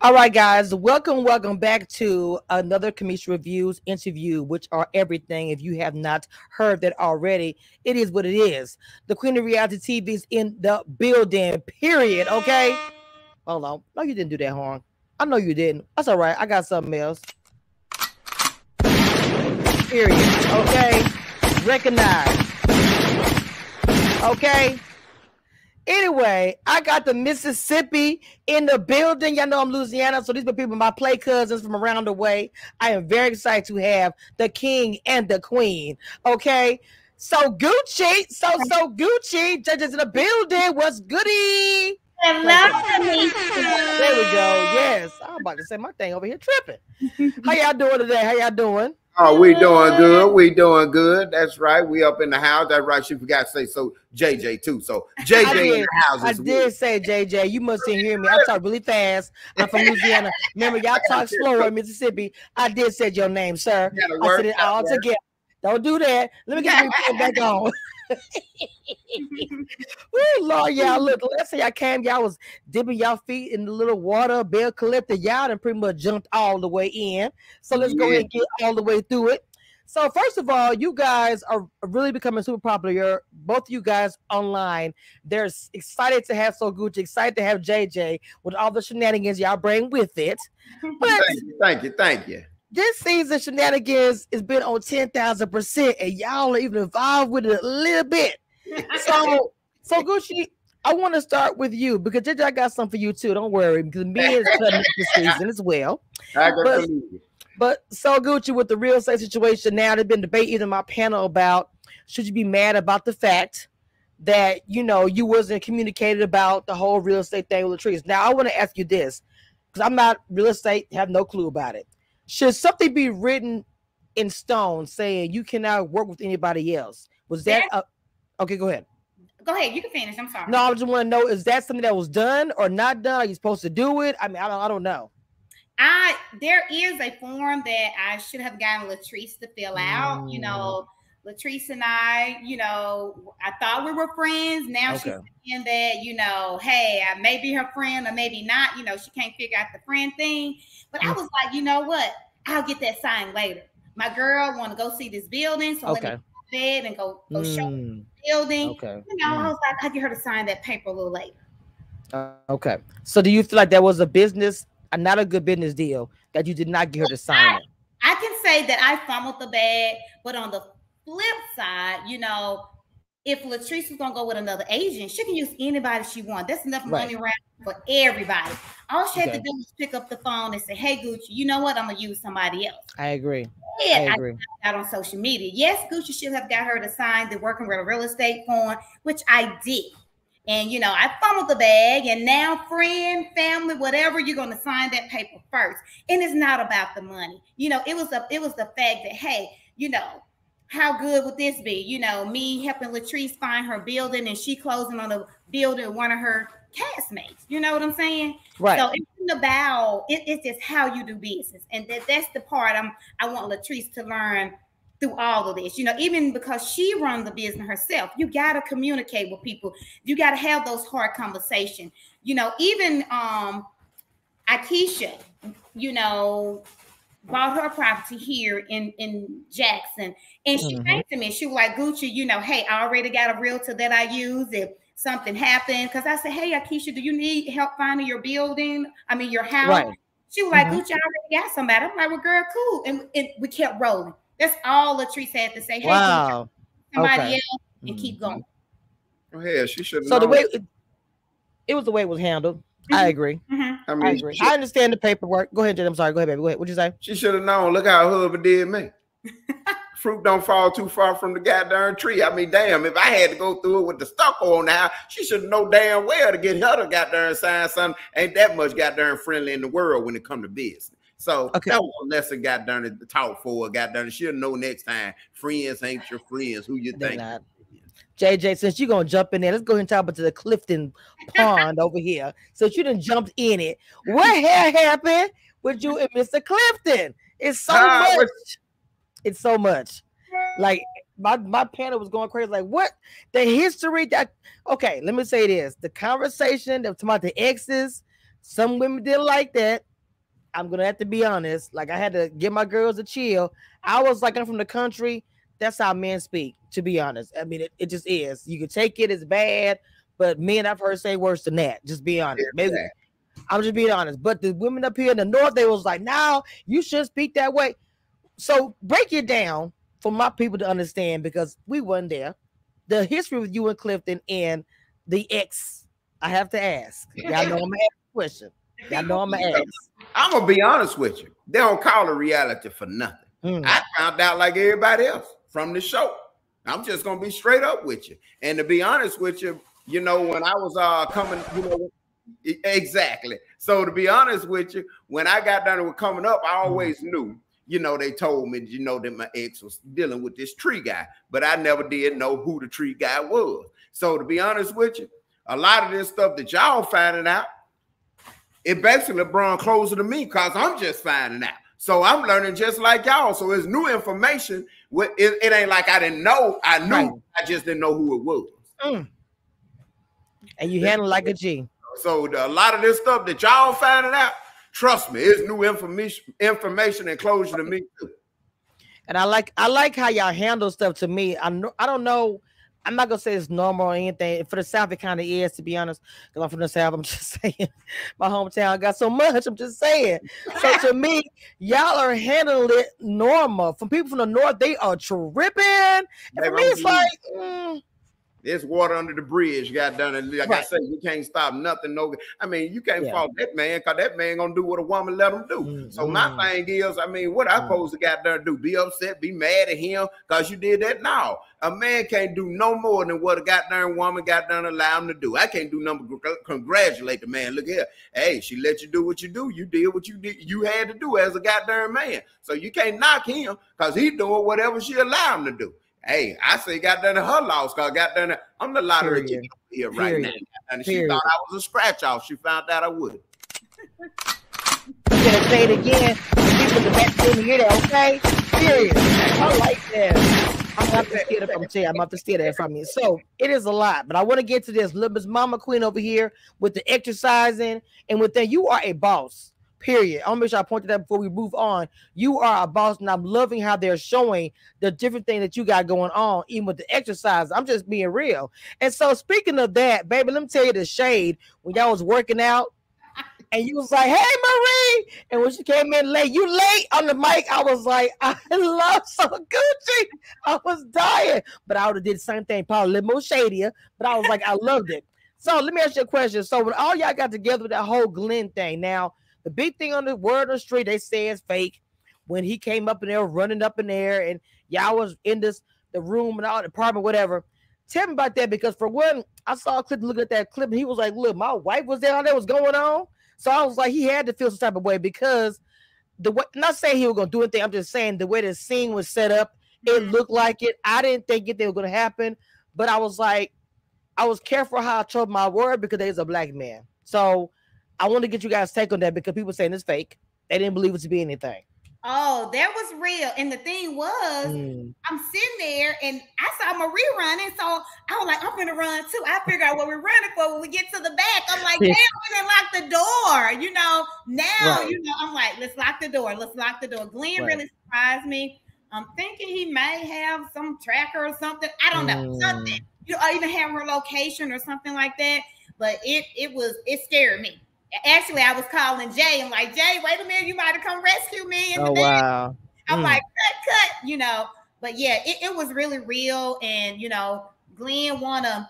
All right, guys, welcome back to another Kamisha Reviews interview, which are everything. If you have not heard that already, it is what it is. The Queen of Reality TV is in the building, period, okay? Hold on. No, you didn't do that, Horn. I know you didn't. That's all right. I got something else. Period, okay? Recognize. Okay? Anyway, I got the Mississippi in the building. Y'all know I'm Louisiana, so these are people, my play cousins from around the way. I am very excited to have the king and the queen. Okay, So Gucci, so Gucci, judges in the building. What's goody? Hello. There we go. Yes, I'm about to say my thing over here tripping. How y'all doing today? How y'all doing? Oh, we doing good. We doing good. That's right. We up in the house. That's right. She forgot to say so JJ too. So JJ in the house. I did say JJ. You mustn't hear me. I talk really fast. I'm from Louisiana. Remember, y'all talk slower in Mississippi. I did say your name, sir. I said it all together. Don't do that. Let me get you back on. Oh Lord, y'all look. Let's say I came, y'all was dipping y'all feet in the little water. Belle Collective, y'all done pretty much jumped all the way in. So let's go ahead and get all the way through it. So first of all, you guys are really becoming super popular. Both of you guys online. They're excited to have So Gucci, excited to have JJ with all the shenanigans y'all bring with it. But thank you. This season, shenanigans has been on 10,000%, and y'all are even involved with it a little bit. So, So Gucci, I want to start with you because JJ, I got something for you too. Don't worry, because me is cutting this season as well. But So Gucci, with the real estate situation now, there's been debate in my panel about should you be mad about the fact that you know you wasn't communicated about the whole real estate thing with Latrice. Now, I want to ask you this because I'm not real estate, have no clue about it. Should something be written in stone saying you cannot work with anybody else? Was that okay? Go ahead. Go ahead. You can finish. I'm sorry. No, I just want to know, is that something that was done or not done? Are you supposed to do it? I mean, I don't know. There is a form that I should have gotten Latrice to fill out. You know, Latrice and I, you know, I thought we were friends. Now she's saying that, you know, hey, I may be her friend or maybe not. You know, she can't figure out the friend thing. But I was like, you know what? I'll get that signed later. My girl want to go see this building. So let me go to bed and go show the building. Okay. You know, I was like, I'll get her to sign that paper a little later. Okay. So do you feel like that was a business, not a good business deal that you did not get her to sign it? I can say that I fumbled the bag, but on the flip side, you know, if Latrice was gonna go with another agent, she can use anybody she wants. That's enough money around for everybody. All she had to do was pick up the phone and say, "Hey, Gucci, you know what? I'm gonna use somebody else." I agree. Yeah, I agree. Out on social media, yes, Gucci should have got her to sign the working with a real estate form, which I did. And you know, I fumbled the bag, and now friend, family, whatever, you're gonna sign that paper first. And it's not about the money. You know, it was the fact that hey, you know. How good would this be? You know, me helping Latrice find her building and she closing on a building with one of her castmates. You know what I'm saying? Right. So it's about, it's just how you do business. And that's the part I want Latrice to learn through all of this. You know, even because she runs the business herself, you got to communicate with people. You got to have those hard conversations. You know, even Akeisha, you know, bought her property here in Jackson. And she came to me. She was like, Gucci, you know, hey, I already got a realtor that I use if something happened. Because I said, hey, Akeisha, do you need help finding your building? I mean, your house? Right. She was like, Gucci, I already got somebody. I'm like, well, girl, cool. And we kept rolling. That's all Latrice had to say. Hey, Gucci, somebody else and keep going. Oh, yeah, she should have. So the way it was the way it was handled. I agree. I mean, I understand the paperwork. Go ahead, Jen. I'm sorry. Go ahead, baby. Go ahead. What'd you say? She should have known. Look how Hubba did me. Fruit don't fall too far from the goddamn tree. I mean, damn, if I had to go through it with the stucco on now, she should know damn well to get her to goddamn sign something. Ain't that much goddamn friendly in the world when it comes to business. So that was a lesson goddamn to talk for. Goddamn, she'll know next time. Friends ain't your friends. Who you think? JJ, since you're going to jump in there, let's go ahead and talk about the Clifton pond over here. Since you done jumped in it, what happened with you and Mr. Clifton? It's so much. It's so much. Like, my panel was going crazy. Like, what? The history that... Okay, let me say this. The conversation about the exes, Some women didn't like that. I'm gonna have to be honest. Like, I had to get my girls a chill. I was like, I'm from the country. That's how men speak, to be honest. I mean, it just is. You can take it as bad, but men I've heard say worse than that. Just be honest. Maybe I'm just being honest. But the women up here in the north, they was like, no, you shouldn't speak that way. So break it down for my people to understand, because we weren't there. The history with you and Clifton and the ex, I have to ask. Y'all know I'm gonna ask a question. Y'all know I'm gonna ask. I'm gonna be honest with you. They don't call it reality for nothing. I found out like everybody else from the show. I'm just gonna be straight up with you. And to be honest with you, you know, when I was coming, you know, exactly. So to be honest with you, when I got done with coming up, I always knew, you know, they told me, you know, that my ex was dealing with this tree guy, but I never did know who the tree guy was. So to be honest with you, a lot of this stuff that y'all finding out, it basically brought closer to me because I'm just finding out. So I'm learning just like y'all. So it's new information. It ain't like I didn't know. I knew. Right. I just didn't know who it was. And you handle like a G. So a lot of this stuff that y'all finding out, trust me, it's new information and closure to me too. And I like how y'all handle stuff. To me, I don't know. I'm not gonna say it's normal or anything. For the South, it kind of is, to be honest. Because I'm from the South, I'm just saying. My hometown got so much. I'm just saying. So to me, y'all are handling it normal. For people from the North, they are tripping. And for me, it's like there's water under the bridge. Got done, and like I said, you can't stop nothing. No, I mean, you can't fault that man because that man gonna do what a woman let him do. So my thing is, I mean, what I supposed to got done to do? Be upset, be mad at him because you did that? No, a man can't do no more than what a goddamn woman got done allow him to do. I can't do nothing. Congratulate the man. Look here, hey, she let you do what you do. You did what you did. You had to do as a goddamn man. So you can't knock him because he doing whatever she allow him to do. Hey, I say got done to her loss because I got done to, I'm the lottery ticket here right now. And she thought I was a scratch off. She found out I would. I'm gonna say it again. People in the back didn't hear that, okay? Period. I like that. I'm about to steal that from you. I'm about to steal that from you. So it is a lot, but I want to get to this little Miss Mama Queen over here with the exercising and with that. You are a boss. Period. I'll make sure I point to that before we move on. You are a boss, and I'm loving how they're showing the different thing that you got going on, even with the exercise. I'm just being real. And so, speaking of that, baby, let me tell you the shade when y'all was working out, and you was like, "Hey, Marie," and when she came in late, you late on the mic. I was like, "I love So Gucci." I was dying, but I would have did the same thing, probably a little more shadier. But I was like, I loved it. So let me ask you a question. So when all y'all got together with that whole Glenn thing, now. The big thing on the word on the street, they say it's fake. When he came up in there, running up in there, and y'all was in the room and all the apartment, whatever. Tell me about that, because for one, I saw a clip looking at that clip, and he was like, "Look, my wife was there, all that was going on." So I was like, he had to feel some type of way because the way, not saying he was gonna do anything, I'm just saying the way the scene was set up, it looked like it. I didn't think it was gonna happen, but I was like, I was careful how I chose my word because there's a black man. So I want to get you guys' take on that because people saying it's fake. They didn't believe it to be anything. Oh, that was real. And the thing was, I'm sitting there and I saw Marie running. So I was like, I'm going to run too. I figure out what we're running for when we get to the back. I'm like, damn, we didn't lock the door. You know, now, you know, I'm like, let's lock the door. Let's lock the door. Glenn really surprised me. I'm thinking he may have some tracker or something. I don't know. Something. You know, even have her location or something like that. But it scared me. Actually, I was calling Jay and like, Jay, wait a minute, you might have come rescue me. In the wow. I'm like, cut, you know. But yeah, it was really real. And, you know, Glenn wanna,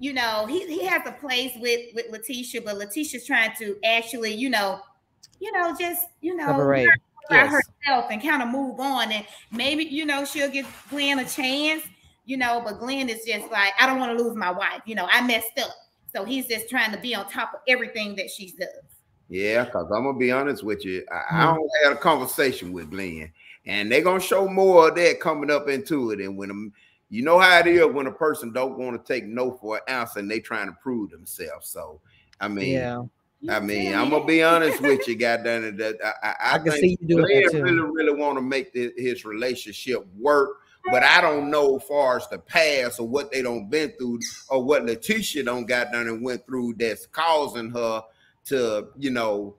you know, he has a place with Latisha, but Latisha's trying to actually, you know, just, you know, separate herself and kind of move on. And maybe, you know, she'll give Glenn a chance, you know, but Glenn is just like, I don't want to lose my wife. You know, I messed up. So he's just trying to be on top of everything that she does. Yeah, because I'm going to be honest with you. I don't have a conversation with Glenn. And they're going to show more of that coming up into it. And when you know how it is when a person don't want to take no for an answer and they trying to prove themselves. So, I mean, I'm going to be honest with you, goddamn it. I can see you doing that too. Glenn really want to make his relationship work. But I don't know as far as the past or what they don't been through or what Latisha don't got done and went through that's causing her to, you know,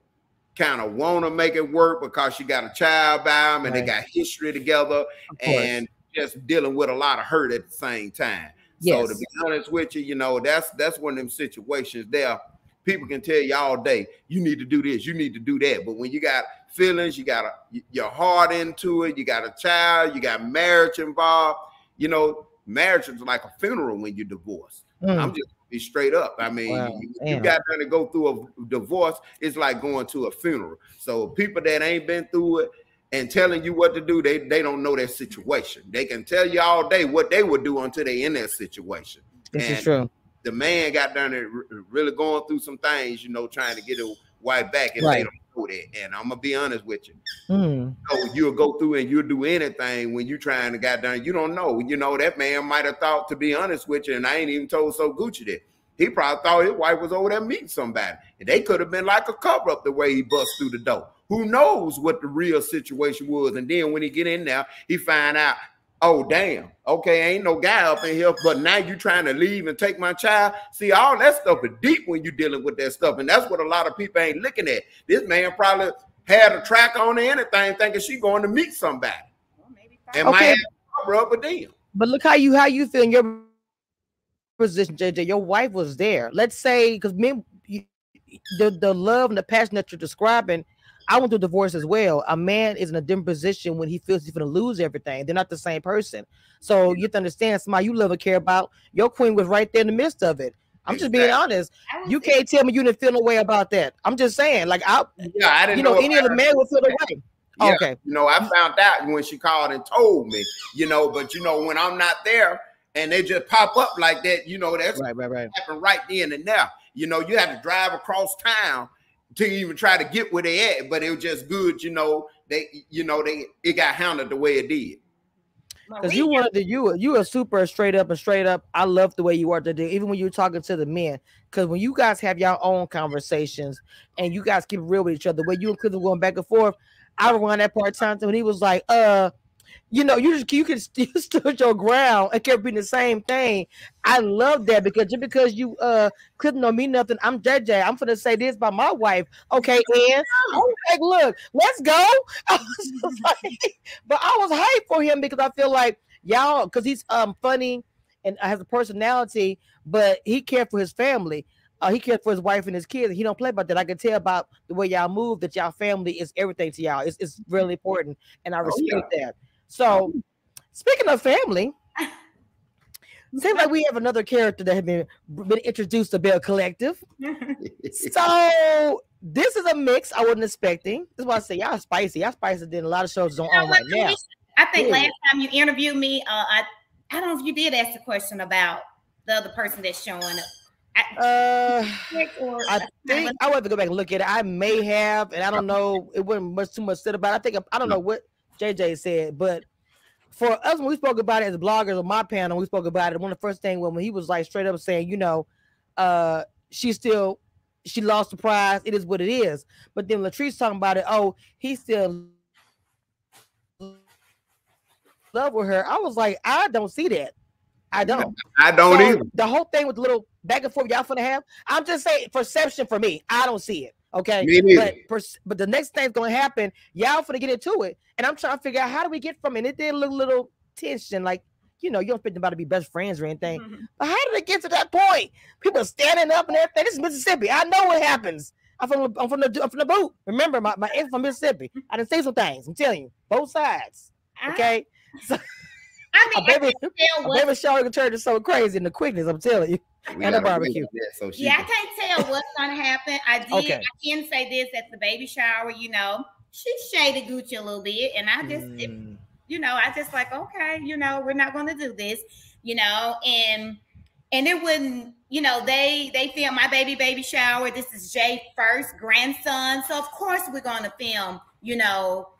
kind of want to make it work because you got a child by them and right. they got history together and just dealing with a lot of hurt at the same time. Yes. So to be honest with you, you know, that's one of them situations there. People can tell you all day, you need to do this, you need to do that. But when you got feelings, you got your heart into it, you got a child, you got marriage involved, you know, marriage is like a funeral when you divorce. I'm just gonna be straight up. I mean, you got to go through a divorce. It's like going to a funeral. So people that ain't been through it and telling you what to do, they don't know their situation. They can tell you all day what they would do until they in that situation. This is true. The man got down there really going through some things, you know, trying to get a wife back, and they don't know that. And I'm gonna be honest with you. So you'll go through and you'll do anything when you're trying to get down. You don't know. You know, that man might have thought, to be honest with you, and I ain't even told So Gucci that, he probably thought his wife was over there meeting somebody, and they could have been like a cover up the way he bust through the door. Who knows what the real situation was? And then when he get in there, he find out, oh, damn. Okay, ain't no guy up in here, but now you trying to leave and take my child. See, all that stuff is deep when you're dealing with that stuff, and that's what a lot of people ain't looking at. This man probably had a track on or anything, thinking she going to meet somebody. Well, maybe and might have to cover up a deal. But look how you feel in your position, JJ. Your wife was there. Let's say, because the love and the passion that you're describing, I went through divorce as well. A man is in a different position when he feels he's going to lose everything. They're not the same person. So you have to understand, somebody you love and care about, your queen was right there in the midst of it. I'm just being honest. You can't tell me you didn't feel no way about that. I'm just saying, like, I didn't know any other man would feel the way. Yeah, okay. You know, I found out when she called and told me, you know, but, you know, when I'm not there and they just pop up like that, you know, that's right. happened right then and there. You know, you have to drive across town to even try to get where they at, but it was just good, you know. It got hounded the way it did. Because you wanted to, you are super straight up. I love the way you are today, even when you're talking to the men. Because when you guys have your own conversations and you guys keep real with each other, the way you and Clifton going back and forth, I rewind that part of time when he was like, you know, you stood your ground and kept being the same thing. I love that, because just because you Clifton don't mean nothing. I'm JJ. I'm gonna say this about my wife. Okay, and like, look, let's go. I was like, but I was hyped for him because I feel like y'all, because he's funny and has a personality, but he cared for his family. He cares for his wife and his kids. He don't play about that. I can tell about the way y'all move that y'all family is everything to y'all. It's really important, and I respect that. So, speaking of family, seems like we have another character that has been introduced to Belle Collective. So, this is a mix I wasn't expecting. This is why I say y'all spicy. Y'all spicy than a lot of shows on right now. I think last time you interviewed me, I don't know if you did ask the question about the other person that's showing up. I think I would have to go back and look at it. I may have, and I don't know. It wasn't too much said about it. I think I don't know what JJ said, but for us, when we spoke about it as bloggers on my panel, we spoke about it. One of the first things when he was like straight up saying, you know, she lost the prize. It is what it is. But then Latrice talking about it. Oh, he's still in love with her. I was like, I don't see that. I don't either. The whole thing with the little back and forth y'all finna have, I'm just saying, perception for me, I don't see it. Okay, but the next thing's gonna happen. Y'all finna get into it, and I'm trying to figure out how do we get from it. It did look a little tension, like, you know, you don't think about to be best friends or anything. But how did it get to that point? People are standing up and everything. This is Mississippi. I know what happens. I'm from the boot. Remember, my ex from Mississippi. I done say some things. I'm telling you, both sides. Okay. I mean, a baby shower in church is so crazy in the quickness, I'm telling you. And a barbecue. I can't tell what's going to happen. I can say this at the baby shower, you know, she shaded Gucci a little bit. And I just, you know, I just like, okay, you know, we're not going to do this, you know. And it wouldn't, you know, they filmed my baby shower. This is Jay's first grandson. So, of course, we're going to film, you know,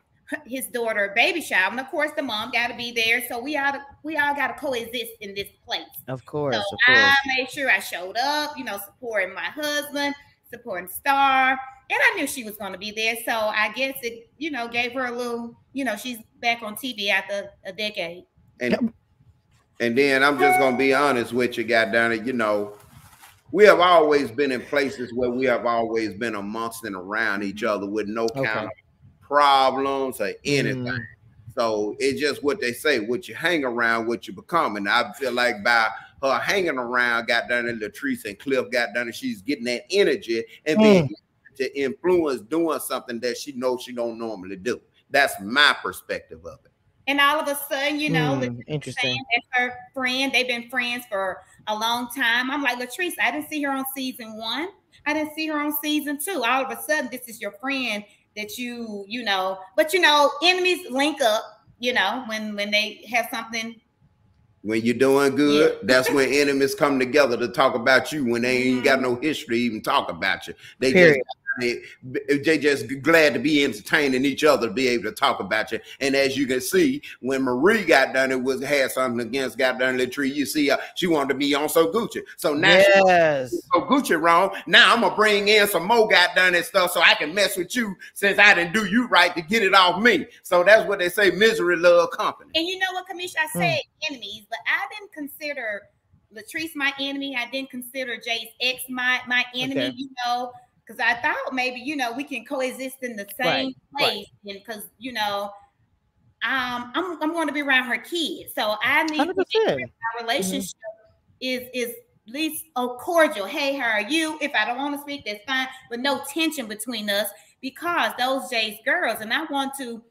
his daughter baby shower, and of course the mom got to be there, so we all got to coexist in this place, of course. So I made sure I showed up, you know, supporting my husband, supporting Star, and I knew she was going to be there, so I guess it, you know, gave her a little, you know, she's back on TV after a decade. And then I'm just gonna be honest with you, goddamn it, you know, We have always been in places where we have always been amongst and around each other with no kind of problems or anything. So it's just what they say, what you hang around, what you become. And I feel like by her hanging around, got done and Latrice and Cliff got done, and she's getting that energy and being to influence doing something that she knows she don't normally do. That's my perspective of it. And all of a sudden, you know, Latrice saying that's her friend. They've been friends for a long time. I'm like, Latrice, I didn't see her on season one. I didn't see her on season two. All of a sudden, this is your friend that you know. But, you know, enemies link up, you know, when they have something. When you're doing good, that's when enemies come together to talk about you when they ain't got no history to even talk about you. They just glad to be entertaining each other to be able to talk about you. And as you can see, when Marie got done, it was had something against got done Latrice. You see, she wanted to be on So Gucci. So now she's So Gucci wrong. Now I'm gonna bring in some more got done and stuff so I can mess with you since I didn't do you right to get it off me. So that's what they say: misery love company. And you know what, Kamisha, I said enemies, but I didn't consider Latrice my enemy. I didn't consider Jay's ex my enemy. You know. Because I thought maybe, you know, we can coexist in the same place. Because, you know, I'm going to be around her kids. So I need 100%. To make sure our relationship is at least cordial. Hey, how are you? If I don't want to speak, that's fine. But no tension between us because those Jay's girls. And I want to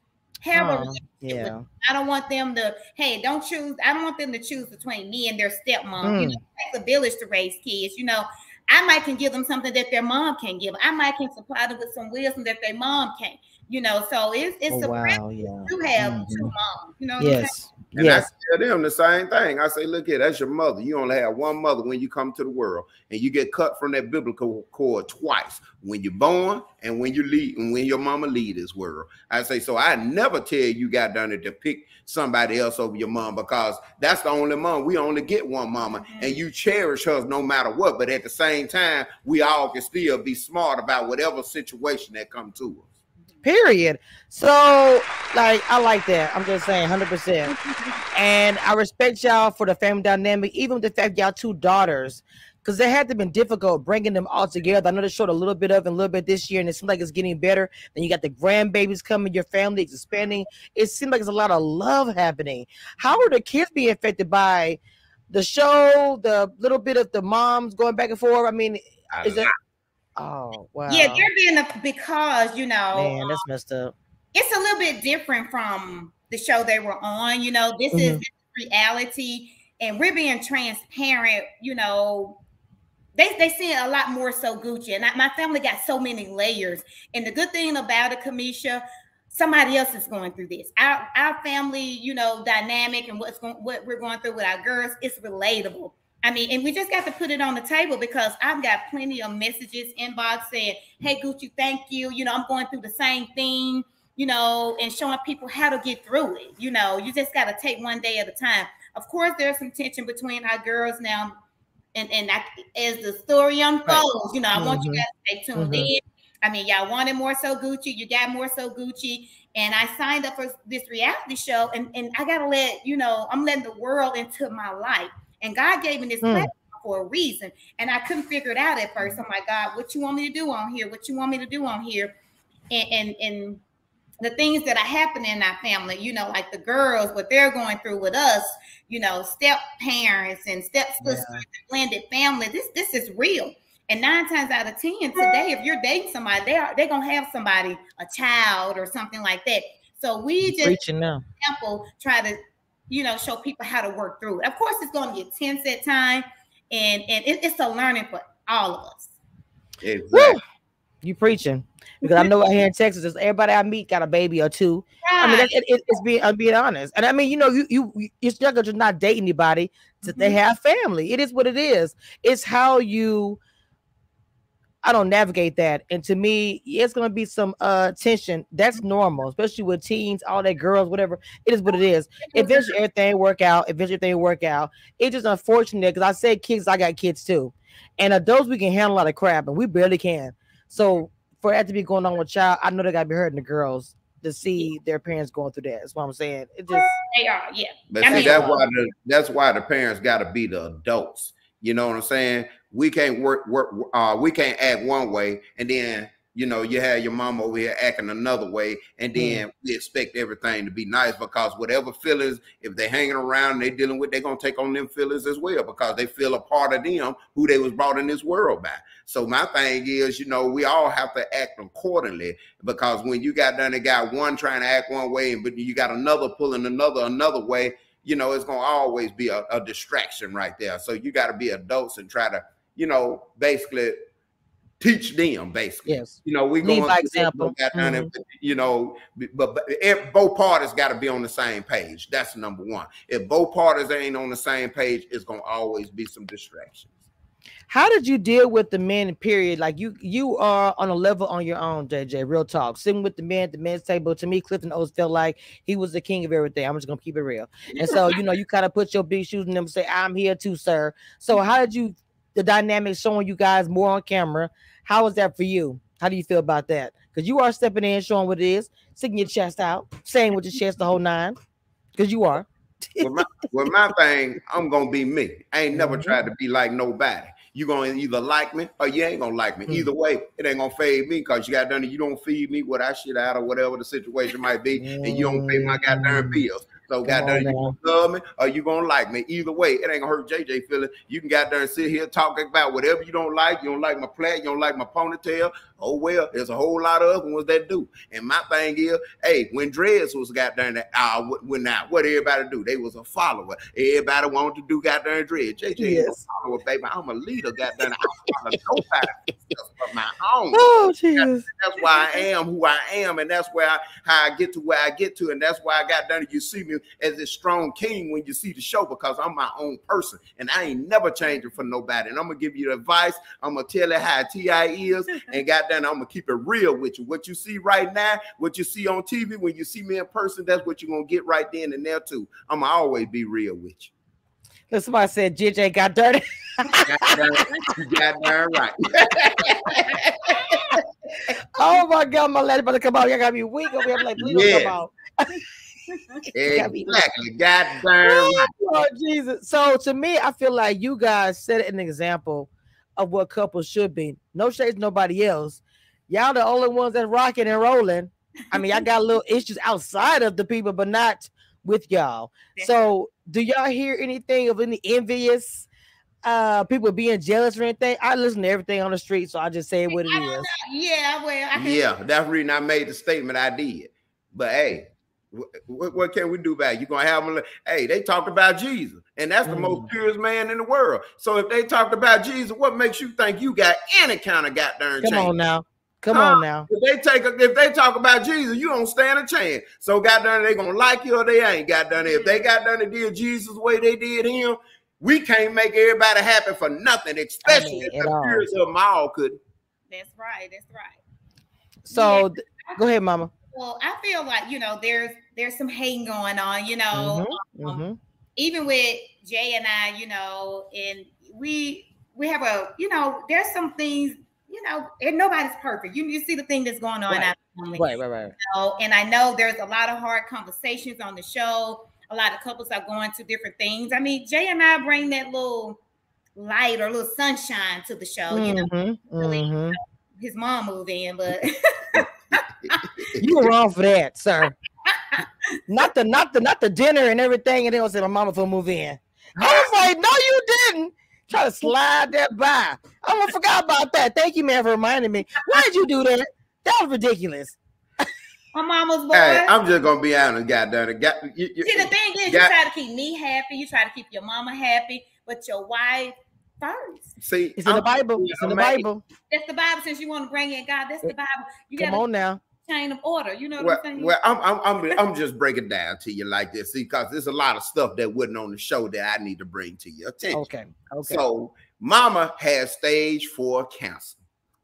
have a relationship with them. I don't want them to, hey, don't choose. I don't want them to choose between me and their stepmom. You know, it takes a village to raise kids, you know. I might can give them something that their mom can't give. I might can supply them with some wisdom that their mom can't. You know, so it's a privilege to have two moms. You know, and I tell them the same thing. I say, look here, that's your mother. You only have one mother when you come to the world, and you get cut from that biblical cord twice: when you're born and when you leave, and when your mama leave this world. I say, so I never tell you got done to pick somebody else over your mom because that's the only mom. We only get one mama, and you cherish her no matter what. But at the same time, we all can still be smart about whatever situation that come to us. Period. So, like, I like that. I'm just saying 100%. And I respect y'all for the family dynamic, even with the fact y'all two daughters, because it had to been difficult bringing them all together. I know they showed a little bit of and a little bit this year, and it seems like it's getting better. Then you got the grandbabies coming, your family expanding. It seems like there's a lot of love happening. How are the kids being affected by the show, the little bit of the moms going back and forth? I mean, is it... Oh, wow. Yeah, they're being because, you know, man, that's messed up. It's a little bit different from the show they were on. You know, this is reality, and we're being transparent. You know, they see a lot more So Gucci, and my family got so many layers. And the good thing about it, Kamisha, somebody else is going through this. Our family, you know, dynamic and what we're going through with our girls, it's relatable. I mean, and we just got to put it on the table because I've got plenty of messages, inbox saying, hey, Gucci, thank you. You know, I'm going through the same thing, you know, and showing people how to get through it. You know, you just got to take one day at a time. Of course, there's some tension between our girls now. And as the story unfolds, you know, I want you guys to stay tuned in. I mean, y'all wanted more So Gucci. You got more So Gucci. And I signed up for this reality show. And I got to let, you know, I'm letting the world into my life. And God gave me this platform for a reason. And I couldn't figure it out at first. I'm like, God, what you want me to do on here? What you want me to do on here? And the things that are happening in our family, you know, like the girls, what they're going through with us, you know, step parents and stepsisters, blended family. This is real. And 9 times out of 10 today, if you're dating somebody, they're going to have somebody, a child or something like that. So we just, for example, try to, you know, show people how to work through it. Of course, it's going to get tense at time, and it's a learning for all of us. Exactly. You preaching, because I know out here in Texas, everybody I meet got a baby or two. Yeah. I mean, I'm being honest, and I mean, you know, it's not just not date anybody. They have family. It is what it is. It's how you. I don't navigate that. And to me, it's going to be some tension. That's normal, especially with teens, all that girls, whatever. It is what it is. Eventually everything work out. It's just unfortunate because I say kids, I got kids too. And adults, we can handle a lot of crap and we barely can. So for that to be going on with child, I know they got to be hurting the girls to see their parents going through that. That's what I'm saying. It just, they are, yeah. But see, that's why the parents got to be the adults. You know what I'm saying? We can't we can't act one way, and then, you know, you have your mom over here acting another way, and then we expect everything to be nice, because whatever feelings, if they're hanging around and they're dealing with, they're going to take on them feelings as well, because they feel a part of them who they was brought in this world by. So my thing is, you know, we all have to act accordingly, because when you got done and got one trying to act one way, but you got another pulling another way, you know, it's going to always be a distraction right there. So you got to be adults and try to, you know, basically teach them, basically. Yes. You know, we go by example. You know, but both parties got to be on the same page. That's number one. If both parties ain't on the same page, it's gonna always be some distractions. How did you deal with the men? Period. Like you are on a level on your own, JJ. Real talk. Sitting with the men at the men's table. To me, Clifton always felt like he was the king of everything. I'm just gonna keep it real. And so, you know, you kind of put your big shoes in them and say, "I'm here too, sir." So how did you? The dynamic showing you guys more on camera. How is that for you? How do you feel about that? Because you are stepping in, showing what it is, sticking your chest out, saying with your chest the whole nine. Because you are. Well, my thing, I'm gonna be me. I ain't never tried to be like nobody. You gonna either like me or you ain't gonna like me. Either way, it ain't gonna fade me, because you got done. You don't feed me what I shit out or whatever the situation might be, and you don't pay my goddamn bills. So goddamn, you gonna love me or you gonna like me? Either way, it ain't gonna hurt JJ feeling. You can goddamn sit here talking about whatever you don't like. You don't like my plaid. You don't like my ponytail. Oh well, there's a whole lot of other ones that do. And my thing is, hey, when dreads was goddamn that, when not, what everybody do? They was a follower. Everybody wanted to do goddamn dreads. JJ is a follower, baby. I'm a leader. Goddamn, I don't follow nobody but my own. Oh Jesus. That's why I am who I am, and that's where how I get to where I get to, and that's why I got done. You see me as this strong king when you see the show, because I'm my own person and I ain't never changing for nobody. And I'm gonna give you the advice, I'm gonna tell it how T.I. is, and goddamn, I'm gonna keep it real with you. What you see right now, what you see on TV, when you see me in person, that's what you're gonna get right then and there, too. I'm gonna always be real with you. That's why I said JJ got dirty. You got darn right. Oh my God, my lady, better come out. Y'all gotta be weak over here. I'm like, please don't come out. Exactly. God damn. Oh, Jesus. So to me, I feel like you guys set an example of what couples should be. No shades, nobody else. Y'all the only ones that rocking and rolling. I mean, y'all got little issues outside of the people, but not with y'all. So do y'all hear anything of any envious people being jealous or anything? I listen to everything on the street, so I just say what it is. Yeah, well, that's the reason I made the statement I did. But hey, what can we do about it? You're gonna have them. Hey, they talked about Jesus, and that's the most purest man in the world. So if they talked about Jesus, what makes you think you got any kind of goddamn change? Come on now, come on now. If they talk about Jesus, you don't stand a chance. So goddamn, they gonna like you or they ain't goddamn. If they goddamn it did Jesus the way they did him, we can't make everybody happy for nothing, especially if the purest of them all couldn't. That's right. That's right. So go ahead, Mama. Well, I feel like, you know, there's some hating going on, you know, even with Jay and I, you know, and we have a, you know, there's some things, you know, and nobody's perfect. You see the thing that's going on. Right. You know, and I know there's a lot of hard conversations on the show. A lot of couples are going through different things. I mean, Jay and I bring that little light or a little sunshine to the show, you know, really, his mom moved in, but... You were wrong for that, sir. Not the dinner and everything, and then I said my mama for move in. I was like, no, you didn't. Try to slide that by. I forgot about that. Thank you, man, for reminding me. Why did you do that? That was ridiculous. My mama's boy. Hey, I'm just gonna be honest, goddamn it. See, the thing is, you try to keep me happy. You try to keep your mama happy, but your wife. First, see, it's in the Bible. It's in the Bible. That's the Bible. Since you want to bring in God, that's the Bible. You got a chain of order. You know what I'm saying? Well, I'm just breaking down to you like this, see, because there's a lot of stuff that wasn't on the show that I need to bring to your attention. Okay. So, Mama had stage 4 cancer.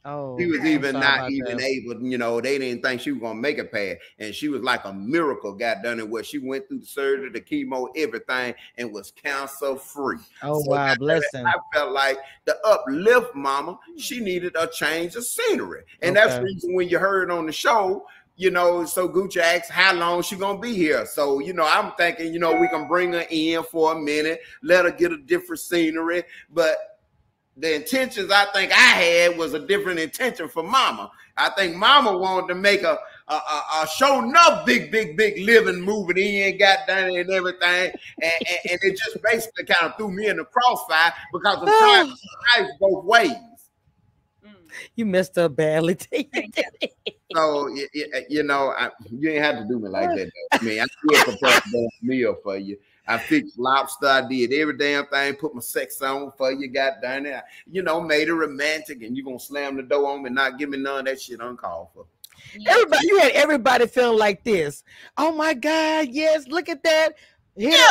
Oh, she was not even able, you know, they didn't think she was going to make it past. And she was like a miracle got done in where she went through the surgery, the chemo, everything, and was cancer free. Oh, so wow, blessing. I felt like the uplift mama, she needed a change of scenery. And that's the reason when you heard on the show, you know, So Gucci asks how long she gonna be here. So, you know, I'm thinking, you know, we can bring her in for a minute, let her get a different scenery. But the intentions I think I had was a different intention for Mama. I think Mama wanted to make a show enough big living, moving in, got done and everything. And it just basically kind of threw me in the crossfire because I'm trying to survive both ways. You messed up badly. So, you know, you ain't have to do me like that. Though. I mean, I still prepared a meal for you. I fixed lobster. I did every damn thing. Put my sex on for you. Got done it. You know, made it romantic. And you gonna slam the door on me and not give me none of that shit uncalled for. Everybody, you had everybody feeling like this. Oh my God! Yes, look at that. Here, yeah.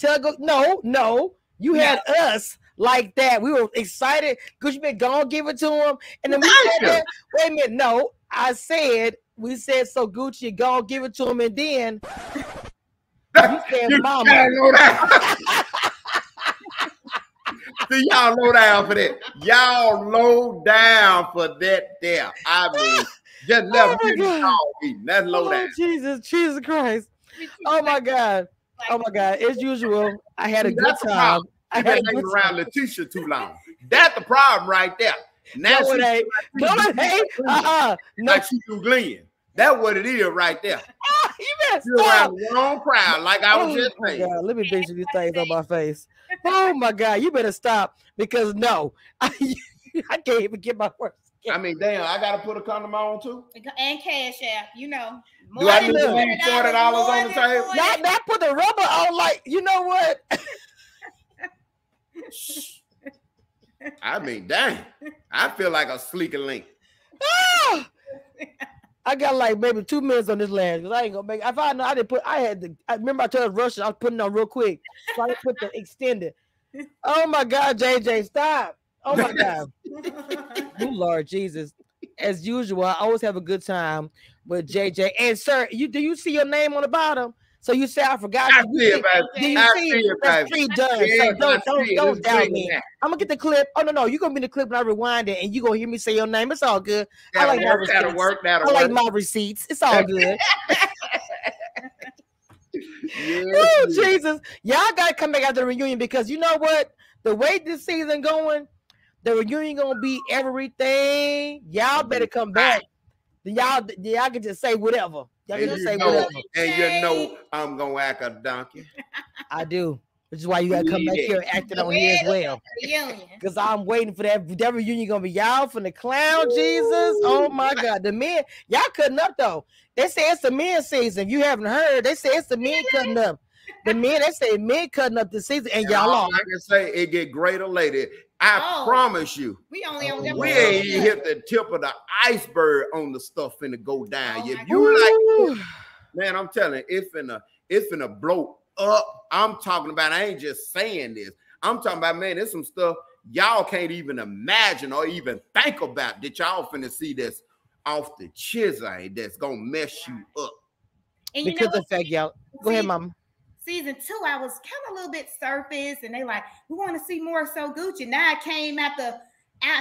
Tug. No. You had us like that. We were excited. Gucci been gone. Give it to him. And then we said, wait a minute. No, I said we said So Gucci gone. Give it to him. And then you said, Mama. See, y'all low down for that. Y'all low down for that. There, I mean. Just left me. That's low down. Jesus Christ. Oh my God. Oh my God. As usual, I had a good time. I had been around Latisha too long. That's the problem right there. Now she ain't. Like she do Glenn. That's what it is right there. You around the wrong crowd, like I was just saying. Let me picture these things on my face. Oh my God. You better stop because no, I can't even get my words. I mean, damn, I got to put a condom on, too? And cash app, you know. Do I need to leave $40 on the table? Not put the rubber on, like, you know what? I mean, damn. I feel like a sleeker link. Oh! I got, like, maybe 2 minutes on this land. Because I ain't going to make it. I remember I told Russian I was putting on real quick. So I put the extended. Oh, my God, JJ, stop. Oh my God. Oh Lord Jesus. As usual, I always have a good time with JJ. And sir, do you see your name on the bottom? So you say I forgot. I see it, baby. Do you see it? That's pre-done. So don't doubt me. I'm gonna get the clip. Oh no, you're gonna be in the clip when I rewind it and you're gonna hear me say your name. It's all good. I like my receipts. I like my receipts. It's all good. Oh Jesus. Y'all gotta come back after the reunion because you know what? The way this season going, the reunion gonna be everything. Y'all better come back. Y'all can just say whatever. Y'all can just say whatever. And you know I'm gonna act a donkey. I do, which is why you gotta come back here and act it on here as well. Because I'm waiting for that reunion gonna be y'all from the clown. Ooh. Jesus. Oh my God. The men, y'all cutting up though. They say it's the men season. If you haven't heard, they say it's the men cutting up. The men, they say men cutting up this season, and y'all are. I can say it get greater later. I promise you, we ain't hit the tip of the iceberg on the stuff finna go down. Oh if you like, man, I'm telling you, it's finna blow up. I'm talking about. I ain't just saying this. I'm talking about, man. There's some stuff y'all can't even imagine or even think about that y'all finna see that's off the chisel that's gonna mess you up. And because of the fact, y'all. Go ahead, Mama. Season two, I was kind of a little bit surface, and they like, we want to see more So Gucci. Now I came out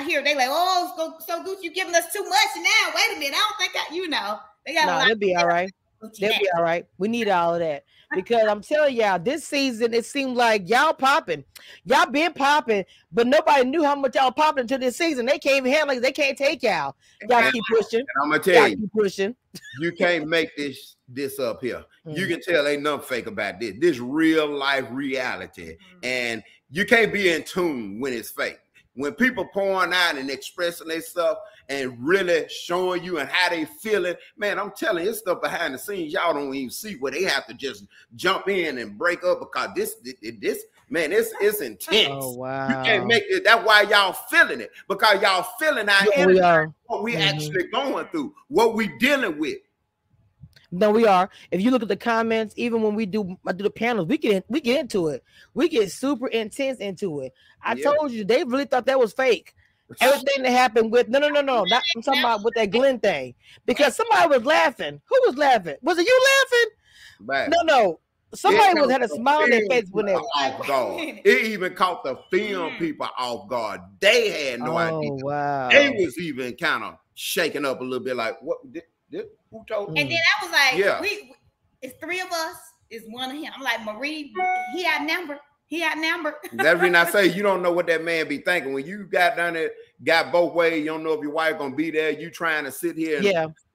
here, they like, oh, So Gucci, you giving us too much now. Wait a minute, I don't think you know. They got they'll be all right. They'll be all right. We need all of that because I'm telling y'all, this season it seemed like y'all popping, y'all been popping, but nobody knew how much y'all popping until this season. They can't even handle it. They can't take y'all. Y'all keep pushing. And I'm gonna tell you, keep pushing. You can't make this up here. You can tell ain't nothing fake about this. This real life reality. And you can't be in tune when it's fake. When people pouring out and expressing themselves and really showing you and how they feeling, man, I'm telling you, it's stuff behind the scenes y'all don't even see where they have to just jump in and break up because this man, it's intense. Oh, wow. You can't make it. That's why y'all feeling it, because y'all feeling our energy, what we actually going through, what we dealing with. No, we are. If you look at the comments, even when I do the panels, we get into it. We get super intense into it. I told you, they really thought that was fake. Everything that happened with no. Not, I'm talking about with that Glenn thing because somebody was laughing. Who was laughing? Was it you laughing? Right. No. Somebody had a smile on their face when they off guard. It even caught the film people off guard. They had no idea. Wow. They was even kind of shaking up a little bit, like what. Who told you? And then I was like, yeah, it's three of us, it's one of him. I'm like, Marie, he outnumbered. He outnumbered. That's when I say you don't know what that man be thinking. When you got down there, got both ways, you don't know if your wife gonna be there. You trying to sit here and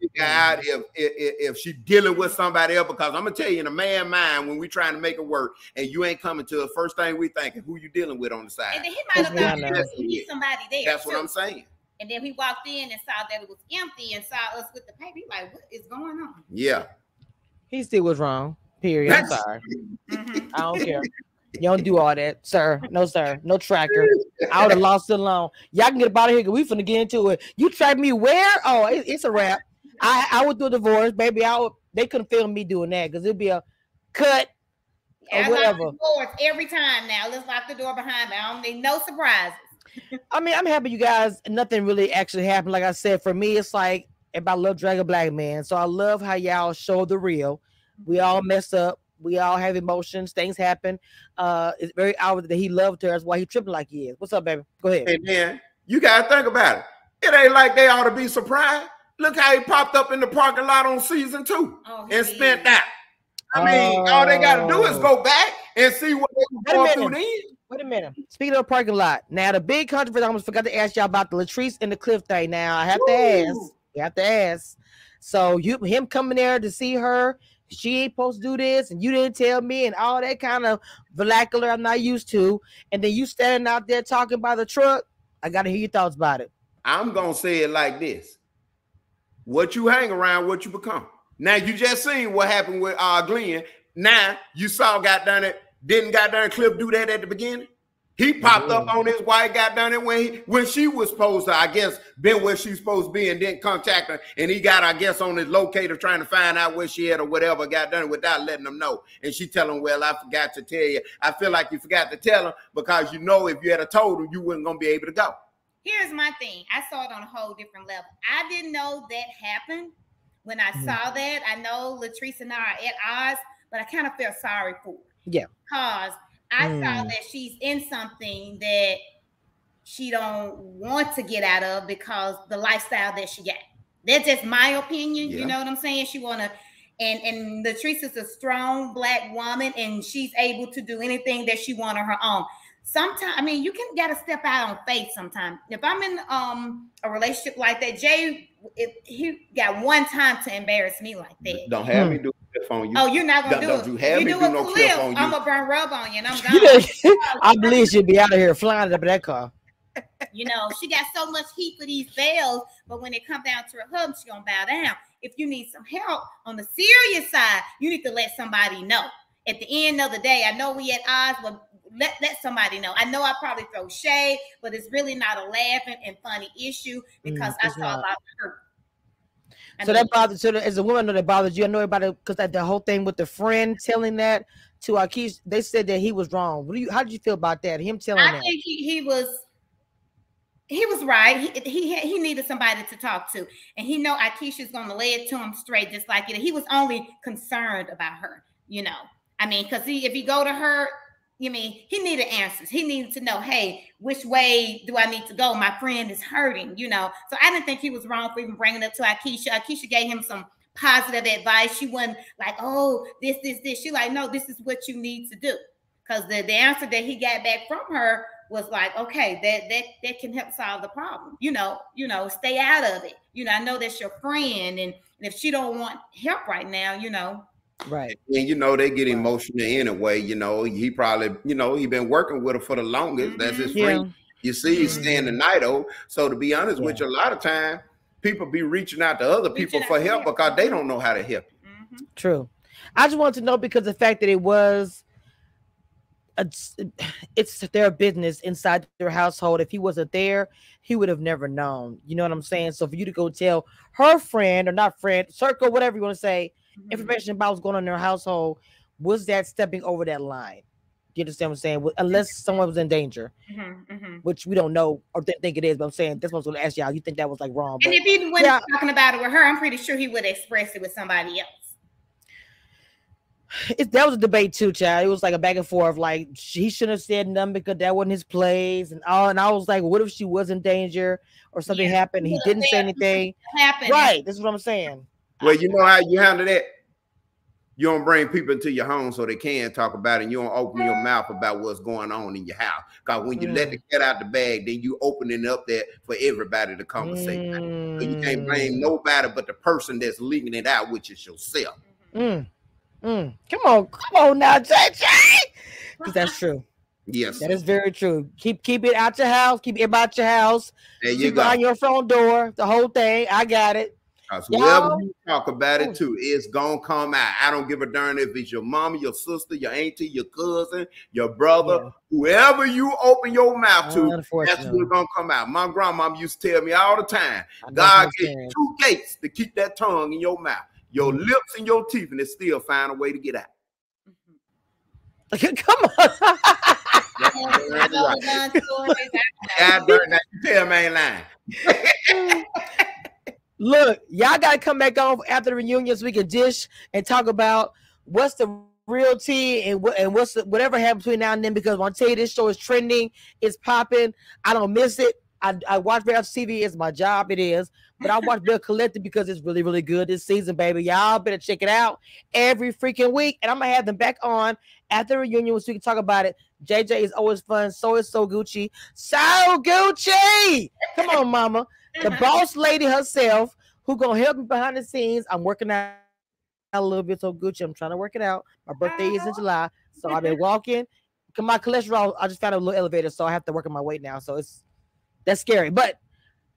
figure out if she dealing with somebody else. Because I'm gonna tell you, in a man's mind, when we trying to make it work and you ain't coming to it, first thing we thinking, who you dealing with on the side? And then he might have thought he need somebody there. That's what I'm saying. And then we walked in and saw that it was empty and saw us with the paper. He like, what is going on? Yeah. He still was wrong. Period. I'm sorry. I don't care. You don't do all that, sir. No, sir. No tracker. I would have lost it alone. Y'all can get up out of here because we finna get into it. You track me where? Oh, it's a wrap. I would do a divorce, baby. They couldn't film me doing that because it'd be a cut or whatever. Lock the doors every time now. Let's lock the door behind me. I don't need no surprises. I mean, I'm happy you guys, nothing really actually happened. Like I said, for me, it's like, if I love Dragon Black Man. So I love how y'all show the real. We all mess up. We all have emotions. Things happen. It's very obvious that he loved her. That's why he tripping like he is. What's up, baby? Go ahead. Hey, man, you got to think about it. It ain't like they ought to be surprised. Look how he popped up in the parking lot on season 2 and spent that. I mean, all they got to do is go back and see what they going through then. Wait a minute. Speaking of parking lot, now the big controversy, I almost forgot to ask y'all about the Latrice and the Cliff thing. Now I have to ask. You have to ask. So him coming there to see her, she ain't supposed to do this, and you didn't tell me, and all that kind of vernacular I'm not used to. And then you standing out there talking by the truck. I gotta hear your thoughts about it. I'm gonna say it like this: what you hang around, what you become. Now you just seen what happened with Glenn. Now you saw goddamn it. Didn't goddamn Cliff do that at the beginning? He popped up on his wife, goddamn it, when she was supposed to, I guess, been where she's supposed to be and didn't contact her. And he got, I guess, on his locator trying to find out where she at or whatever, goddamn it, without letting them know. And she telling him, well, I forgot to tell you. I feel like you forgot to tell him because you know if you had told him, you wasn't going to be able to go. Here's my thing. I saw it on a whole different level. I didn't know that happened. When I saw that, I know Latrice and I are at odds, but I kind of felt sorry for her. Yeah, because I saw that she's in something that she don't want to get out of because the lifestyle that she got. That's just my opinion. Yeah. You know what I'm saying? She wanna, and Latrice is a strong Black woman, and she's able to do anything that she want on her own. Sometimes, I mean, you can gotta step out on faith. Sometimes, if I'm in a relationship like that, Jay, if he got one time to embarrass me like that, don't have me do. On you. Oh, you're not gonna do it. Have you do no clip on you. I'm gonna burn rub on you, and I'm gone. I believe she'd be out of here flying up in that car. You know, she got so much heat for these bells, but when it comes down to her hub, she gonna bow down. If you need some help on the serious side, you need to let somebody know. At the end of the day, I know we at odds, but let somebody know. I know I probably throw shade, but it's really not a laughing and funny issue because I saw a lot of hurt. So that bothers. So as a woman, that bothers you. I know everybody because that the whole thing with the friend telling that to Akeisha, they said that he was wrong. What do you? How did you feel about that? Him telling that? I think he was right. He needed somebody to talk to, and he know Akeisha's gonna lay it to him straight, just like it. He was only concerned about her. You know, I mean, because if he go to her, you mean he needed answers. He needed to know, hey, which way do I need to go? My friend is hurting, you know. So I didn't think he was wrong for even bringing it up to Akeisha. Akeisha gave him some positive advice. She wasn't like, oh, this. She like, no, this is what you need to do. Because the answer that he got back from her was like, okay, that can help solve the problem. You know, stay out of it. You know, I know that's your friend, and if she don't want help right now, you know. Right. And, you know, they get emotional anyway. You know, he probably, you know, he been working with her for the longest. That's his friend. You see, he's staying the night old. So to be honest with you, a lot of time people be reaching out to other people for help because they don't know how to help you. True. I just want to know because the fact that it was, it's their business inside their household. If he wasn't there, he would have never known. You know what I'm saying? So for you to go tell her friend or not friend, circle, whatever you want to say, information about what's going on in their household, was that stepping over that line? You understand what I'm saying? Unless someone was in danger, which we don't know or think it is, but I'm saying that's what I was going to ask y'all. You think that was like wrong? And if he wasn't talking about it with her, I'm pretty sure he would express it with somebody else. That was a debate too, child. It was like a back and forth. Like he shouldn't have said nothing because that wasn't his place, and all. And I was like, what if she was in danger or something happened? He didn't say anything. Right? This is what I'm saying. Well, you know how you handle that? You don't bring people into your home so they can talk about it, and you don't open your mouth about what's going on in your house. Because when you let the cat out the bag, then you opening up that for everybody to conversate. So you can't blame nobody but the person that's leaking it out, which is yourself. Come on now, JJ. Because that's true. Yes, that is very true. Keep it out your house. Keep it about your house. There you go. On your front door, the whole thing. I got it. Because whenever you talk about it too, it's gonna come out. I don't give a darn if it's your mama, your sister, your auntie, your cousin, your brother, whoever you open your mouth to, that's what's gonna come out. My grandma used to tell me all the time, God gave you two gates to keep that tongue in your mouth, your lips and your teeth, and it still find a way to get out. Come on. God, you tell me I ain't lying. Look, y'all got to come back on after the reunion so we can dish and talk about what's the real tea and what's the, whatever happened between now and then, because I'll tell you, this show is trending. It's popping. I don't miss it. I watch Belle TV. It's my job. It is. But I watch Belle Collective because it's really, really good this season, baby. Y'all better check it out every freaking week. And I'm going to have them back on after the reunion so we can talk about it. JJ is always fun. So is So Gucci. So Gucci! Come on, mama. The boss lady herself, who gonna help me behind the scenes. I'm working out a little bit, So Gucci. I'm trying to work it out. My birthday is in July, so I've been walking. My cholesterol, I just found a little elevator, so I have to work on my weight now. So that's scary, but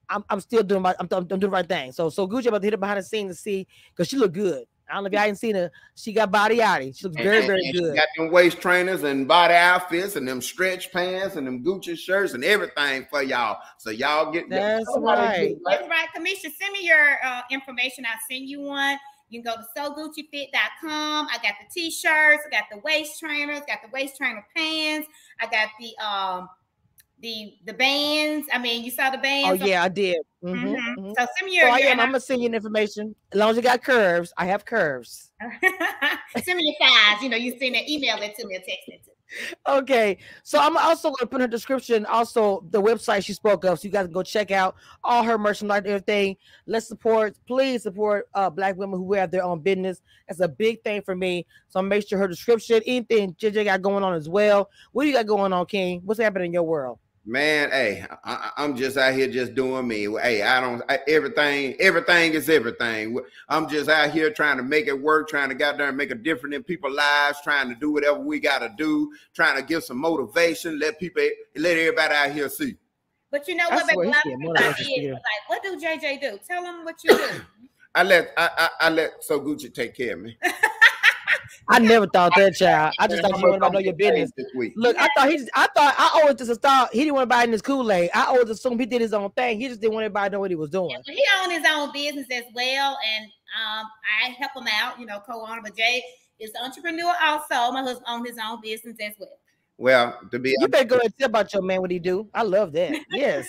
I'm still doing I'm doing the right thing. So Gucci, I'm about to hit it behind the scenes to see, because she look good. I don't know if y'all ain't seen her. She got body outie. She looks very, very good. She got them waist trainers and body outfits and them stretch pants and them Gucci shirts and everything for y'all. So y'all get that. That's right. That's right, Kamisha. Send me your information. I'll send you one. You can go to soguccifit.com. I got the t-shirts. I got the waist trainers. Got the waist trainer pants. I got the bands. I mean, you saw the bands. Oh yeah, I did. So send me your. Oh, yeah, I'm gonna send you the information. As long as you got curves, I have curves. Send me your size. You know, you send an email it to me, or text it to me. Okay, so I'm also gonna put in her description also the website she spoke of, so you guys can go check out all her merchandise, everything. Let's support. Please support Black women who have their own business. That's a big thing for me. So I'll make sure her description, anything JJ got going on as well. What do you got going on, King? What's happening in your world? Man, hey, I'm just out here just doing me. Hey, everything is everything. I'm just out here trying to make it work, trying to get there and make a difference in people's lives, trying to do whatever we got to do, trying to give some motivation, let everybody out here see. But you know what, baby, what do JJ do? Tell them what you do. I let So Gucci take care of me. I never thought that, child. I just thought you wanted to know your business. Look, I always just thought he didn't want to buy in his Kool-Aid. I always assumed he did his own thing. He just didn't want everybody to know what he was doing. Yeah, he owned his own business as well, and I help him out, you know, co-owner. But Jay is an entrepreneur also. My husband owned his own business as well. Well, to be honest, you better go and tell about your man what he do. I love that. Yes.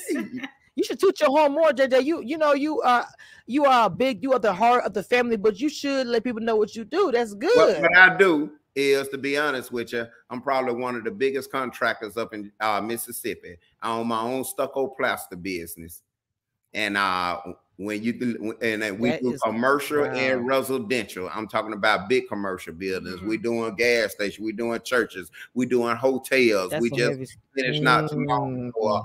You should toot your horn more, JJ. You know, you are big. You are the heart of the family, but you should let people know what you do. That's good. What I do is, to be honest with you, I'm probably one of the biggest contractors up in Mississippi. I own my own stucco plaster business, and we do commercial and residential. I'm talking about big commercial buildings. We doing gas stations. We doing churches. We doing hotels. That's we just finished not too long ago.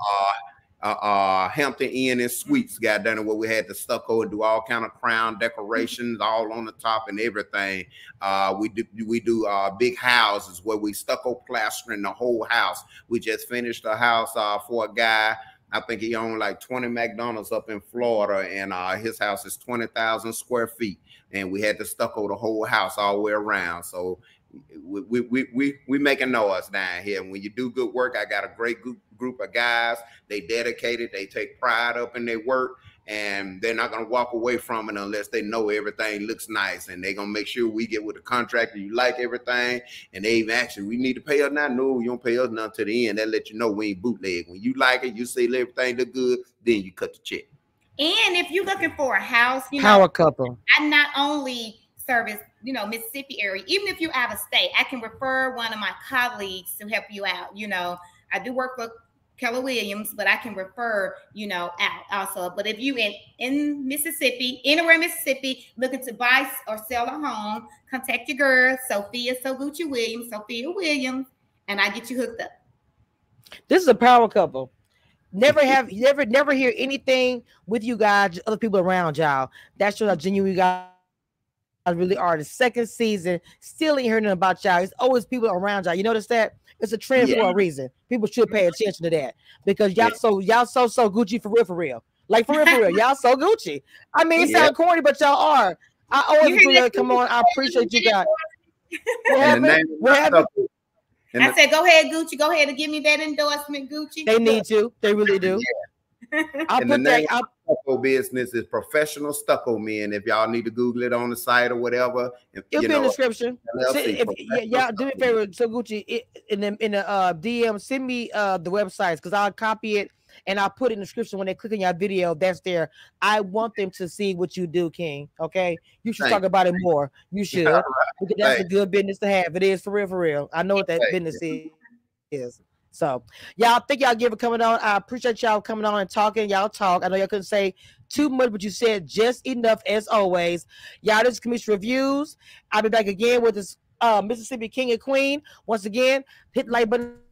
Hampton Inn and Suites got done, where we had to stucco and do all kind of crown decorations all on the top and everything. We do big houses where we stucco plastering the whole house. We just finished a house for a guy. I think he owned like 20 McDonald's up in Florida, and his house is 20,000 square feet, and we had to stucco the whole house all the way around. So we make a noise down here. And when you do good work, I got a great group of guys. They dedicated, they take pride up in their work, and they're not going to walk away from it unless they know everything looks nice. And they're going to make sure we get with the contractor, you like everything, and they even ask you, we need to pay us now. No, you don't pay us nothing to the end. That let you know we ain't bootleg. When you like it, you say everything look good, then you cut the check. And if you're looking for a house, you know, power couple. I'm not only service, you know, Mississippi area, even if you're out of state, I can refer one of my colleagues to help you out. You know, I do work for Keller Williams, but I can refer, you know, out also. But if you in Mississippi, anywhere in Mississippi, looking to buy or sell a home, contact your girl, Sophia Williams, and I get you hooked up. This is a power couple. Never hear anything with you guys, other people around y'all. That's just how genuine you guys really are. The second season, still ain't hearing about y'all. It's always people around y'all. You notice that? It's a trend for a reason. People should pay attention to that because y'all so Gucci for real. Like for real. Y'all so Gucci. I mean, it sounds corny, but y'all are. I always feel come on. I appreciate you guys. I said, go ahead, Gucci. Go ahead and give me that endorsement, Gucci. They need you. They really do. I put that up. Stucco business is professional stucco men. If y'all need to Google it on the site or whatever, it'll be in the description. Y'all do me a favor, so Gucci, in the DM, send me the websites because I'll copy it and I'll put it in the description when they click on your video. That's there. I want them to see what you do, King. Okay, you should talk about it more. You should because that's a good business to have. It is for real. I know what that business is. So y'all thank y'all for coming on. I appreciate y'all coming on and talking. Y'all talk. I know y'all couldn't say too much, but you said just enough as always. Y'all, this is Kamisha Reviews. I'll be back again with this Mississippi King and Queen. Once again, hit the like button.